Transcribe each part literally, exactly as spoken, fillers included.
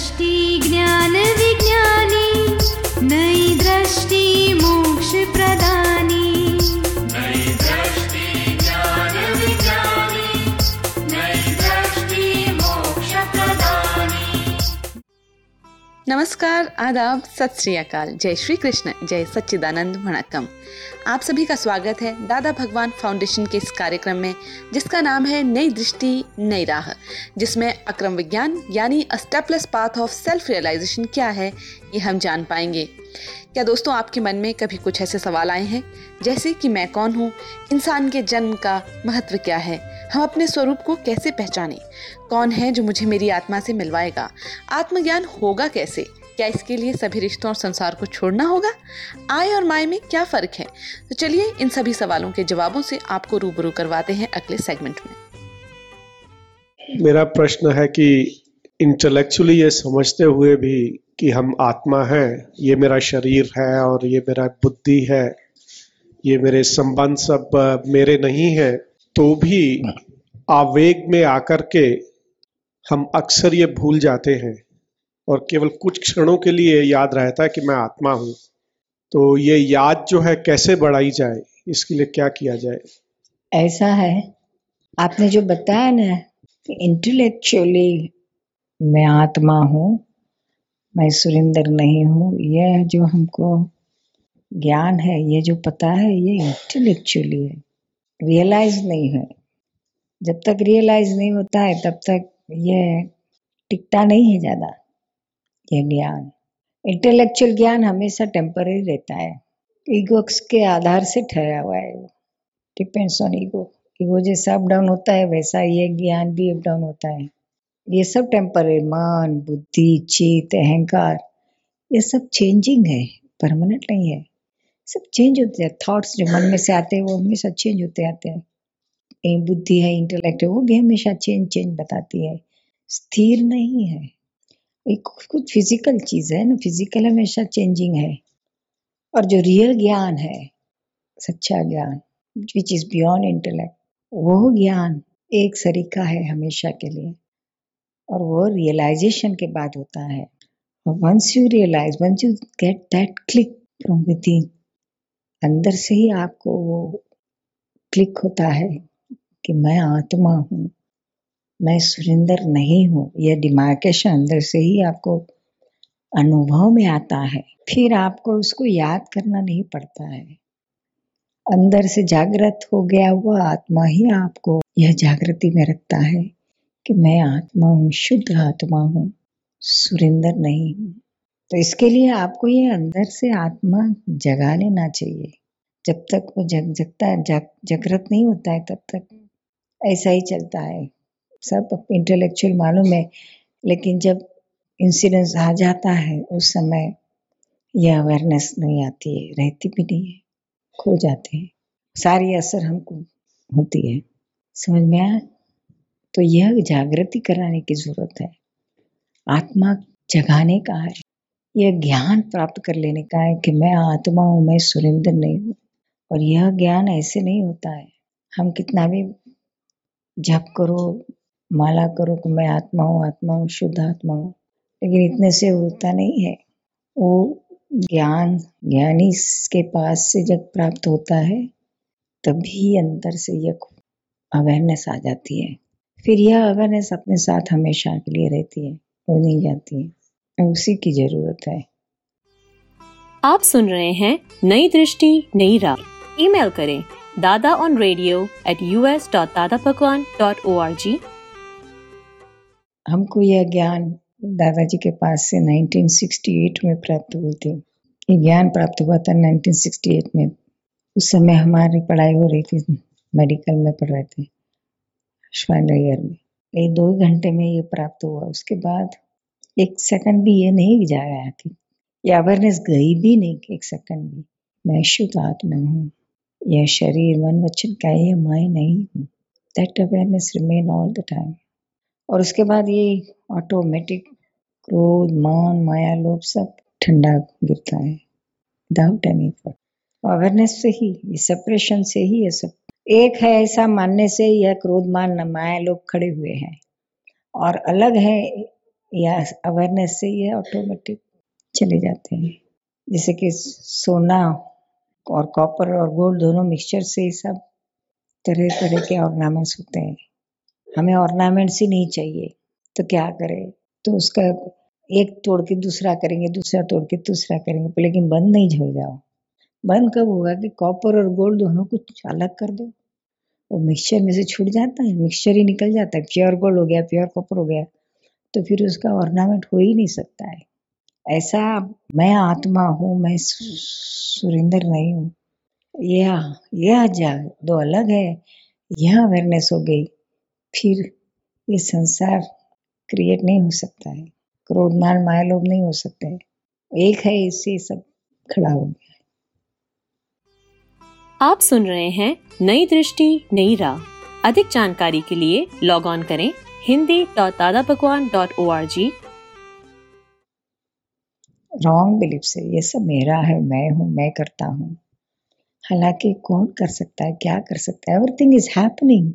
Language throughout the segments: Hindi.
दृष्टि ज्ञान विज्ञानी, नई दृष्टि मोक्ष प्रदानी। नई दृष्टि ज्ञान विज्ञानी, नई दृष्टि मोक्ष प्रदानी। नमस्कार, आदाब, सत श्री अकाल, जय श्री कृष्ण, जय सच्चिदानंद, वणक्कम। आप सभी का स्वागत है दादा भगवान फाउंडेशन के इस कार्यक्रम में, जिसका नाम है नई दृष्टि नई राह, जिसमें अक्रम विज्ञान यानी stepless path of self realisation क्या है, ये हम जान पाएंगे। क्या दोस्तों, आपके मन में कभी कुछ ऐसे सवाल आए हैं जैसे कि मैं कौन हूँ, इंसान के जन्म का महत्व क्या है, हम अपने स्वरूप को कैसे पहचानें, कौन है जो मुझे मेरी आत्मा से मिलवाएगा, आत्मज्ञान होगा कैसे, क्या इसके लिए सभी रिश्तों और संसार को छोड़ना होगा, आय और माय में क्या फर्क है। तो चलिए इन सभी सवालों के जवाबों से आपको रूबरू करवाते हैं अगले सेगमेंट में। मेरा प्रश्न है कि इंटेलेक्चुअली ये समझते हुए भी कि हम आत्मा हैं, ये मेरा शरीर है और ये मेरा बुद्धि है, ये मेरे संबंध सब मेरे नहीं है, तो भी आवेग में आकर के हम अक्सर ये भूल जाते हैं और केवल कुछ क्षणों के लिए याद रहता है कि मैं आत्मा हूँ। तो ये याद जो है कैसे बढ़ाई जाए, इसके लिए क्या किया जाए? ऐसा है, आपने जो बताया ना कि इंटेलेक्चुअली मैं आत्मा हूँ, मैं सुरिंदर नहीं हूँ, यह जो हमको ज्ञान है, ये जो पता है, ये इंटेलेक्चुअली है, रियलाइज नहीं है। जब तक रियलाइज नहीं होता है तब तक ये टिकता नहीं है ज़्यादा। यह ज्ञान, इंटेलेक्चुअल ज्ञान हमेशा टेम्पररी रहता है, ईगो के आधार से ठहरा हुआ है, डिपेंड्स ऑन ईगो। ईगो जैसा अप डाउन होता है वैसा ये ज्ञान भी अप डाउन होता है। ये सब टेम्पररी, मन, बुद्धि, चित्त, अहंकार, ये सब चेंजिंग है, परमानेंट नहीं है। सब चेंज होते हैं, थॉट्स जो मन में से आते हैं वो हमेशा चेंज होते आते हैं। बुद्धि है, इंटेलेक्ट है, वो भी हमेशा चेंज चेंज बताती है, स्थिर नहीं है। एक कुछ फिजिकल चीज़ है ना, फिजिकल हमेशा चेंजिंग है। और जो रियल ज्ञान है, सच्चा ज्ञान विच इज़ बियॉन्ड इंटेलेक्ट, वो ज्ञान एक सरीका है हमेशा के लिए, और वो रियलाइजेशन के बाद होता है। Once you realise, once you get that click from within, अंदर से ही आपको वो क्लिक होता है कि मैं आत्मा हूँ, मैं सुरेंद्र नहीं हूँ। यह डिमार्केशन अंदर से ही आपको अनुभव में आता है, फिर आपको उसको याद करना नहीं पड़ता है। अंदर से जागृत हो गया हुआ आत्मा ही आपको यह जागृति में रखता है कि मैं आत्मा हूँ, शुद्ध आत्मा हूँ, सुरेंद्र नहीं हूँ। तो इसके लिए आपको ये अंदर से आत्मा जगा लेना चाहिए। जब तक वो जग जगता जग जागृत नहीं होता है तब तक ऐसा ही चलता है। सब इंटेलेक्चुअल मालूम है, लेकिन जब इंसिडेंस आ जाता है उस समय यह अवेयरनेस नहीं आती है, रहती भी नहीं है, खो जाते हैं, सारी असर हमको होती है। समझ में आया? तो यह जागृति कराने की जरूरत है, आत्मा जगाने का है, यह ज्ञान प्राप्त कर लेने का है कि मैं आत्मा हूँ, मैं सुरेंद्र नहीं हूँ। और यह ज्ञान ऐसे नहीं होता है, हम कितना भी जप करो, माला करो कि मैं आत्मा हूँ, आत्मा हूँ, शुद्ध आत्मा हूँ, लेकिन इतने से होता नहीं है। वो ज्ञान ज्ञानी के पास से जब प्राप्त होता है तभी अंदर से यह अवेयरनेस आ जाती है। फिर यह अवेयरनेस अपने साथ हमेशा के लिए रहती है, वो नहीं जाती है, उसी की जरूरत है। आप सुन रहे हैं नई दृष्टि नई राह। ईमेल करें Dada on radio at U S dot Dada Bhagwan dot O R जी। हमको यह ज्ञान दादाजी के पास से उन्नीस सौ अड़सठ में प्राप्त हुई थी। ये ज्ञान प्राप्त हुआ था उन्नीस सौ अड़सठ में। उस समय हमारी पढ़ाई हो रही थी, मेडिकल में पढ़ रहे थे, फाइनल ईयर में। ये दो घंटे में ये प्राप्त हुआ, उसके बाद एक सेकंड भी ये नहीं जाया कि ये अवेयरनेस गई भी नहीं एक सेकंड भी। मैं शुद्ध आत्मा हूँ, यह शरीर मन वचन का यह मैं नहीं हूँ। That awareness remain all the time. और उसके बाद ये ऑटोमेटिक क्रोध, मान, माया, लोभ सब ठंडा गिरता है विदाउट एनी एफर्ट। अवेयरनेस से ही, ये सेपरेशन से ही, ये सब एक है ऐसा मानने से यह क्रोध, मान, माया, लोभ खड़े हुए हैं, और अलग है या अवेयरनेस से ये ऑटोमेटिक चले जाते हैं। जैसे कि सोना और कॉपर और गोल्ड दोनों मिक्सचर से सब तरह तरह के ऑर्नामेंट्स होते हैं। हमें ऑर्नामेंट्स ही नहीं चाहिए तो क्या करें, तो उसका एक तोड़ के दूसरा करेंगे, दूसरा तोड़ के दूसरा करेंगे, लेकिन बंद नहीं हो जाओ। बंद कब होगा कि कॉपर और गोल्ड दोनों को अलग कर दो, वो मिक्सचर में से छूट जाता है, मिक्सचर ही निकल जाता है। प्योर गोल्ड हो गया, प्योर कॉपर हो गया, तो फिर उसका ऑर्नामेंट हो ही नहीं सकता है। ऐसा मैं आत्मा हूँ, मैं सुरिंदर नहीं हूँ, यह यह जाग दो अलग है, यह अवेयरनेस हो गई, फिर ये संसार क्रिएट नहीं हो सकता है। क्रोध मान माया लोभ नहीं हो सकते, एक है, इससे सब खड़ा हो गया। आप सुन रहे हैं नई दृष्टि नई राह। अधिक जानकारी के लिए लॉग ऑन करें Hindi dot Dada Bhagwan dot O R G. Wrong belief से ये सब मेरा है, मैं हूँ, मैं करता हूँ, हालांकि कौन कर सकता है, क्या कर सकता है, एवरीथिंग इज हैपनिंग।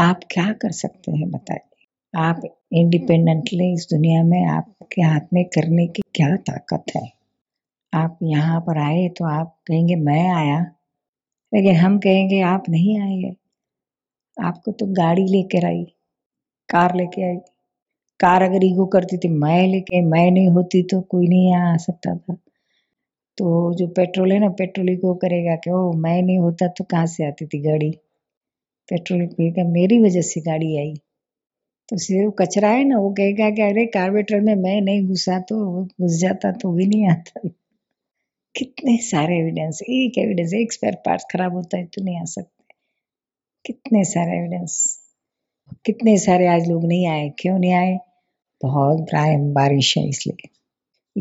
आप क्या कर सकते हैं बताइए? आप इंडिपेंडेंटली इस दुनिया में आपके हाथ में करने की क्या ताकत है? आप यहाँ पर आए तो आप कहेंगे मैं आया, लेकिन हम कहेंगे आप नहीं आए, आपको तो गाड़ी लेकर आई, कार लेके आई। कार अगर ईगो करती थी, मैं लेके मैं नहीं होती तो कोई नहीं यहाँ आ सकता था। तो जो पेट्रोल है ना, पेट्रोल ईगो करेगा कि ओ मैं नहीं होता तो कहाँ से आती थी गाड़ी। पेट्रोल कहेगा मेरी वजह से गाड़ी आई। तो सिर्फ कचरा है ना, वो कहेगा कि अरे कार्बोरेटर में मैं नहीं घुसा तो घुस जाता तो भी नहीं आता। कितने सारे एविडेंस, एक एविडेंस, एक स्पेयर पार्ट खराब होता है तो नहीं आ सकते, कितने सारे एविडेंस। कितने सारे आज लोग नहीं आए, क्यों नहीं आए? बहुत प्रायम बारिश है इसलिए।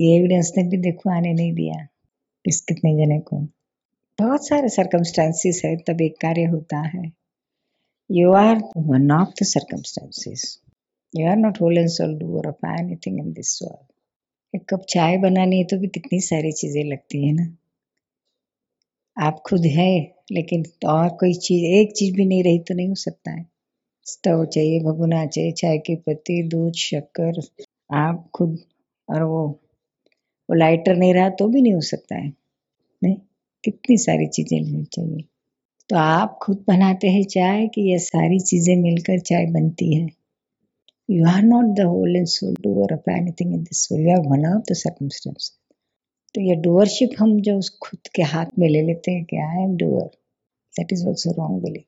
ये एविडेंस ने भी देखो आने नहीं दिया इस कितने जने को। बहुत सारे सर्कमस्टेंसेस है तब एक कार्य होता है। You are one of the circumstances, you are not whole and sole doer of anything in this world. एक कप चाय बनानी है तो भी कितनी सारी चीज़ें लगती है ना। आप खुद है, लेकिन और कोई चीज़, एक चीज़ भी नहीं रही तो नहीं हो सकता है। स्टोव चाहिए, भगोना चाहिए, चाय की पत्ती, दूध, शक्कर, आप खुद, और वो वो लाइटर नहीं रहा तो भी नहीं हो सकता है। नहीं, कितनी सारी चीज़ें लेनी चाहिए। तो आप खुद बनाते हैं चाय कि यह सारी चीज़ें मिलकर चाय बनती है। You are not the whole and sole doer of anything in this world. You are one of the circumstances. तो ये डोअरशिप हम जो खुद के हाथ में ले लेते हैं कि I am doer, that is also wrong belief.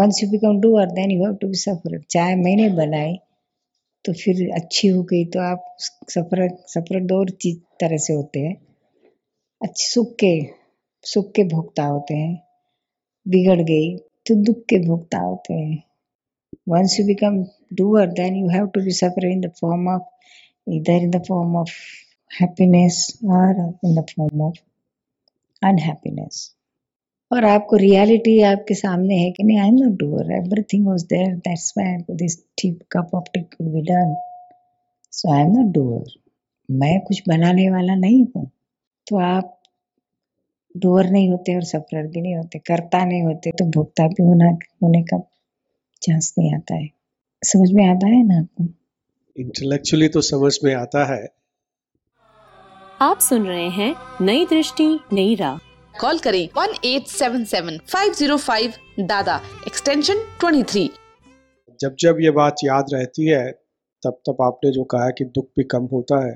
Once you become doer then you have to be sufferer. चाय मैंने बनाई तो फिर अच्छी हो गई तो आप सफर सफर दो चीज तरह से होते हैं। अच्छे सुख के सुख के भोक्ता होते हैं, बिगड़ गई तो दुख के भोक्ता होते हैं। Once you become doer, then you have to be suffering in the form of, either in the form of happiness or in the form of unhappiness. और आपको reality आपके सामने है कि नहीं, I am not doer, everything was there, that's why this tea cup of tea could be done. So I am not doer, मैं कुछ बनाने वाला नहीं हूँ। तो आप doer नहीं होते और sufferer भी नहीं होते, करता नहीं होते तो भोक्ता भी होना होने का चांस नहीं आता है। समझ में आता है ना आपको? इंटेलेक्चुअली तो समझ में आता है। आप सुन रहे हैं नई दृष्टि नई राह। कॉल करें one eight seven seven five zero five दादा एक्सटेंशन ट्वेंटी थ्री। जब जब ये बात याद रहती है तब तब आपने जो कहा कि दुख भी कम होता है,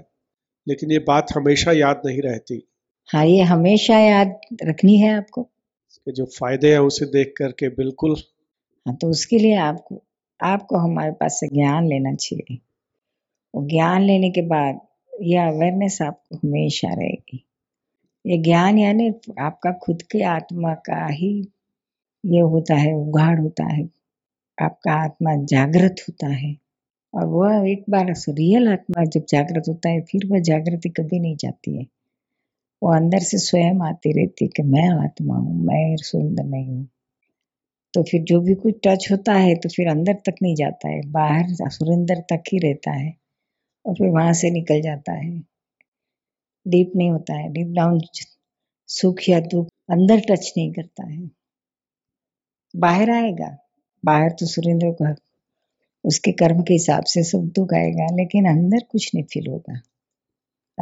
लेकिन ये बात हमेशा याद नहीं रहती। हाँ, ये हमेशा याद रखनी है आपको। इसके जो फायदे है उसे देख करके बिल्कुल। तो उसके लिए आपको आपको हमारे पास से ज्ञान लेना चाहिए। और ज्ञान लेने के बाद यह अवेयरनेस आपको हमेशा रहेगी। ये ज्ञान यानी आपका खुद के आत्मा का ही ये होता है, उगाड़ होता है, आपका आत्मा जागृत होता है। और वह एक बार रियल आत्मा जब जागृत होता है फिर वह जागृति कभी नहीं जाती है। वो अंदर से स्वयं आती रहती है कि मैं आत्मा हूँ, मैं सुंदर नहीं हूँ। तो फिर जो भी कुछ टच होता है तो फिर अंदर तक नहीं जाता है, बाहर सुरिंदर तक ही रहता है और फिर वहाँ से निकल जाता है। डीप नहीं होता है, डीप डाउन सुख या दुख अंदर टच नहीं करता है, बाहर आएगा। बाहर तो सुरिंदर को उसके कर्म के हिसाब से सुख दुख आएगा, लेकिन अंदर कुछ नहीं फील होगा।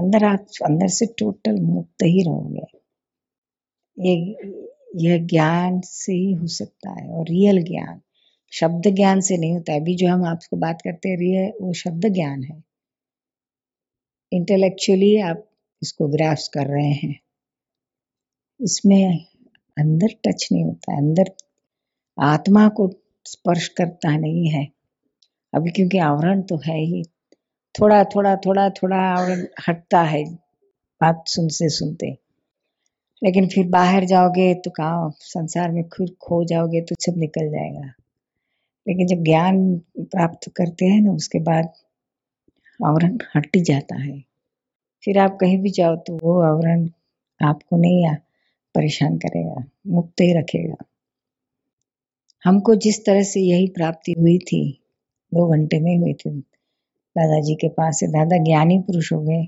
अंदर आप अंदर से टोटल मुक्त ही रहोगे। ये यह ज्ञान से ही हो सकता है, और रियल ज्ञान शब्द ज्ञान से नहीं होता है। अभी जो हम आपको बात करते हैं रियल, वो शब्द ज्ञान है। इंटेलेक्चुअली आप इसको ग्रास्प कर रहे हैं, इसमें अंदर टच नहीं होता है, अंदर आत्मा को स्पर्श करता नहीं है। अभी क्योंकि आवरण तो है ही, थोड़ा थोड़ा थोड़ा थोड़ा आवरण हटता है बात सुनते सुनते, लेकिन फिर बाहर जाओगे तो कहाँ संसार में खुद खो जाओगे तो सब निकल जाएगा। लेकिन जब ज्ञान प्राप्त करते हैं ना, उसके बाद आवरण हट ही जाता है। फिर आप कहीं भी जाओ तो वो आवरण आपको नहीं परेशान करेगा, मुक्त ही रखेगा। हमको जिस तरह से यही प्राप्ति हुई थी, दो घंटे में हुई थी दादाजी के पास से। दादा ज्ञानी पुरुष हो गए।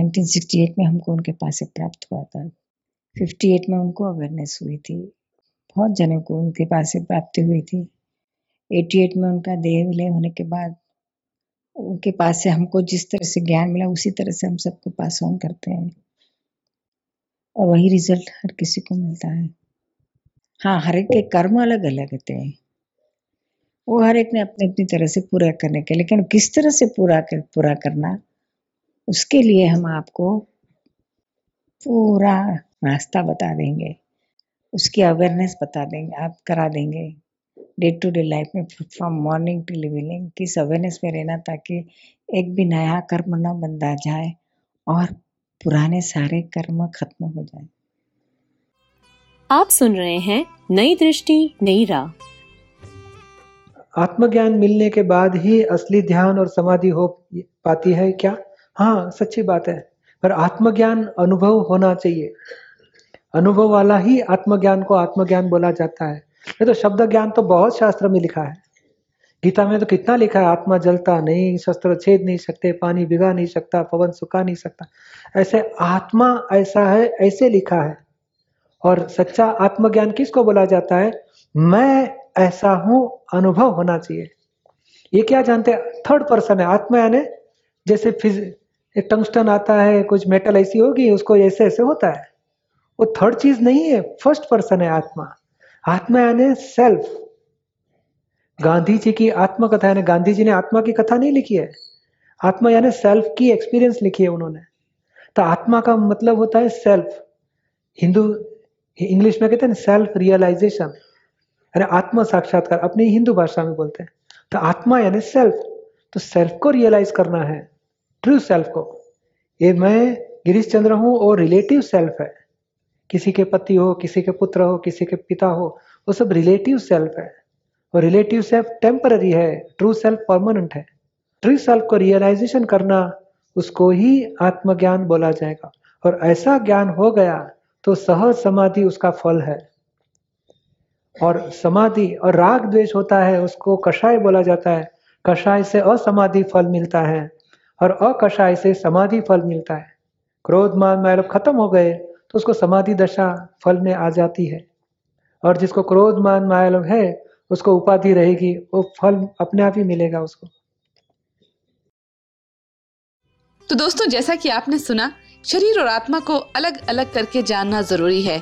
उन्नीस सौ अड़सठ में हमको उनके पास से प्राप्त हुआ था। अट्ठावन में उनको अवेयरनेस हुई थी, बहुत जनों को उनके पास से प्राप्ति हुई थी। अट्ठासी में उनका देह विलय होने के बाद उनके पास से हमको जिस तरह से ज्ञान मिला, उसी तरह से हम सबको पास ऑन करते हैं, और वही रिजल्ट हर किसी को मिलता है। हाँ, हर एक के कर्म अलग अलग होते हैं, वो हर एक ने अपने अपनी तरह से पूरा करने के, लेकिन किस तरह से पूरा कर पूरा करना, उसके लिए हम आपको पूरा रास्ता बता देंगे, उसकी अवेयरनेस बता देंगे, आप करा देंगे। डे टू डे लाइफ में फ्रॉम मॉर्निंग टू इवनिंग किस अवेयरनेस में रहना, ताकि एक भी नया कर्म न बंधा जाए और पुराने सारे कर्म खत्म हो जाए। आप सुन रहे हैं नई दृष्टि नई राह। आत्मज्ञान मिलने के बाद ही असली ध्यान और समाधि हो पाती है क्या? हाँ, सच्ची बात है, पर आत्मज्ञान अनुभव होना चाहिए। अनुभव वाला ही आत्मज्ञान को आत्मज्ञान बोला जाता है। ये तो शब्द ज्ञान तो बहुत शास्त्र में लिखा है, गीता में तो कितना लिखा है, आत्मा जलता नहीं, शस्त्र छेद नहीं सकते, पानी भिगा नहीं सकता, पवन सुखा नहीं सकता। ऐसे आत्मा ऐसा है, ऐसे लिखा है। और सच्चा आत्मज्ञान किसको बोला जाता है? मैं ऐसा हूं, अनुभव होना चाहिए। ये क्या जानते हैं, थर्ड पर्सन है आत्मा, यानी जैसे एक टंगस्टन आता है, कुछ मेटल ऐसी होगी, उसको ऐसे ऐसे होता है, वो थर्ड चीज नहीं है, फर्स्ट पर्सन है आत्मा। आत्मा यानी सेल्फ। गांधी जी की आत्मकथा यानी गांधी जी ने आत्मा की कथा नहीं लिखी है, आत्मा यानी सेल्फ की एक्सपीरियंस लिखी है उन्होंने। तो आत्मा का मतलब होता है सेल्फ। हिंदू इंग्लिश में कहते हैं सेल्फ रियलाइजेशन, यानी आत्मा साक्षात्कार, अपनी हिंदू भाषा में बोलते हैं। तो आत्मा यानी सेल्फ, तो सेल्फ को रियलाइज करना है, ट्रू सेल्फ को। ये मैं गिरीश चंद्र हूँ और रिलेटिव सेल्फ है, किसी के पति हो, किसी के पुत्र हो, किसी के पिता हो, वो सब रिलेटिव सेल्फ है। और रिलेटिव सेल्फ टेम्पररी है, ट्रू सेल्फ परमानेंट है। ट्रू सेल्फ को रियलाइजेशन करना, उसको ही आत्मज्ञान बोला जाएगा। और ऐसा ज्ञान हो गया तो सहज समाधि उसका फल है। और समाधि और राग द्वेष होता है, उसको कषाय बोला जाता है। कषाय से असमाधि फल मिलता है, और अकषाय से समाधि फल मिलता है। क्रोध मान मैल खत्म हो गए तो उसको समाधि दशा फल में आ जाती है। और जिसको क्रोध मान मैल है, उसको उपाधि रहेगी, वो फल अपने आप ही मिलेगा उसको। तो दोस्तों, जैसा कि आपने सुना, शरीर और आत्मा को अलग अलग करके जानना जरूरी है।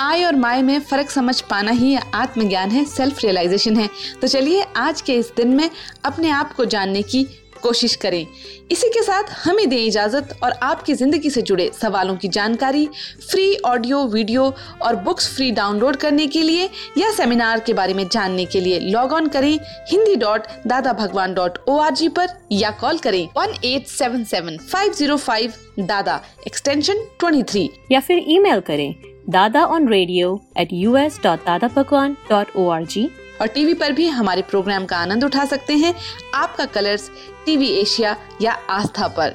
आय और माय में फर्क समझ पाना ही आत्मज्ञान है, सेल्फ रियलाइजेशन है। तो चलिए आज के इस दिन में अपने आप को जानने की कोशिश करें। इसी के साथ हमें दें इजाजत, और आपकी जिंदगी से जुड़े सवालों की जानकारी, फ्री ऑडियो, वीडियो और बुक्स फ्री डाउनलोड करने के लिए या सेमिनार के बारे में जानने के लिए लॉग ऑन करें Hindi dot Dada Bhagwan dot O R जी पर, या कॉल करें one eight seven seven five zero five दादा एक्सटेंशन ट्वेंटी थ्री, या फिर ईमेल करें Dada on radio at U S dot Dada Bhagwan dot O R जी। और टीवी पर भी हमारे प्रोग्राम का आनंद उठा सकते हैं आपका कलर्स, टीवी एशिया या आस्था पर।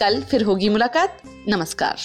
कल फिर होगी मुलाकात। नमस्कार।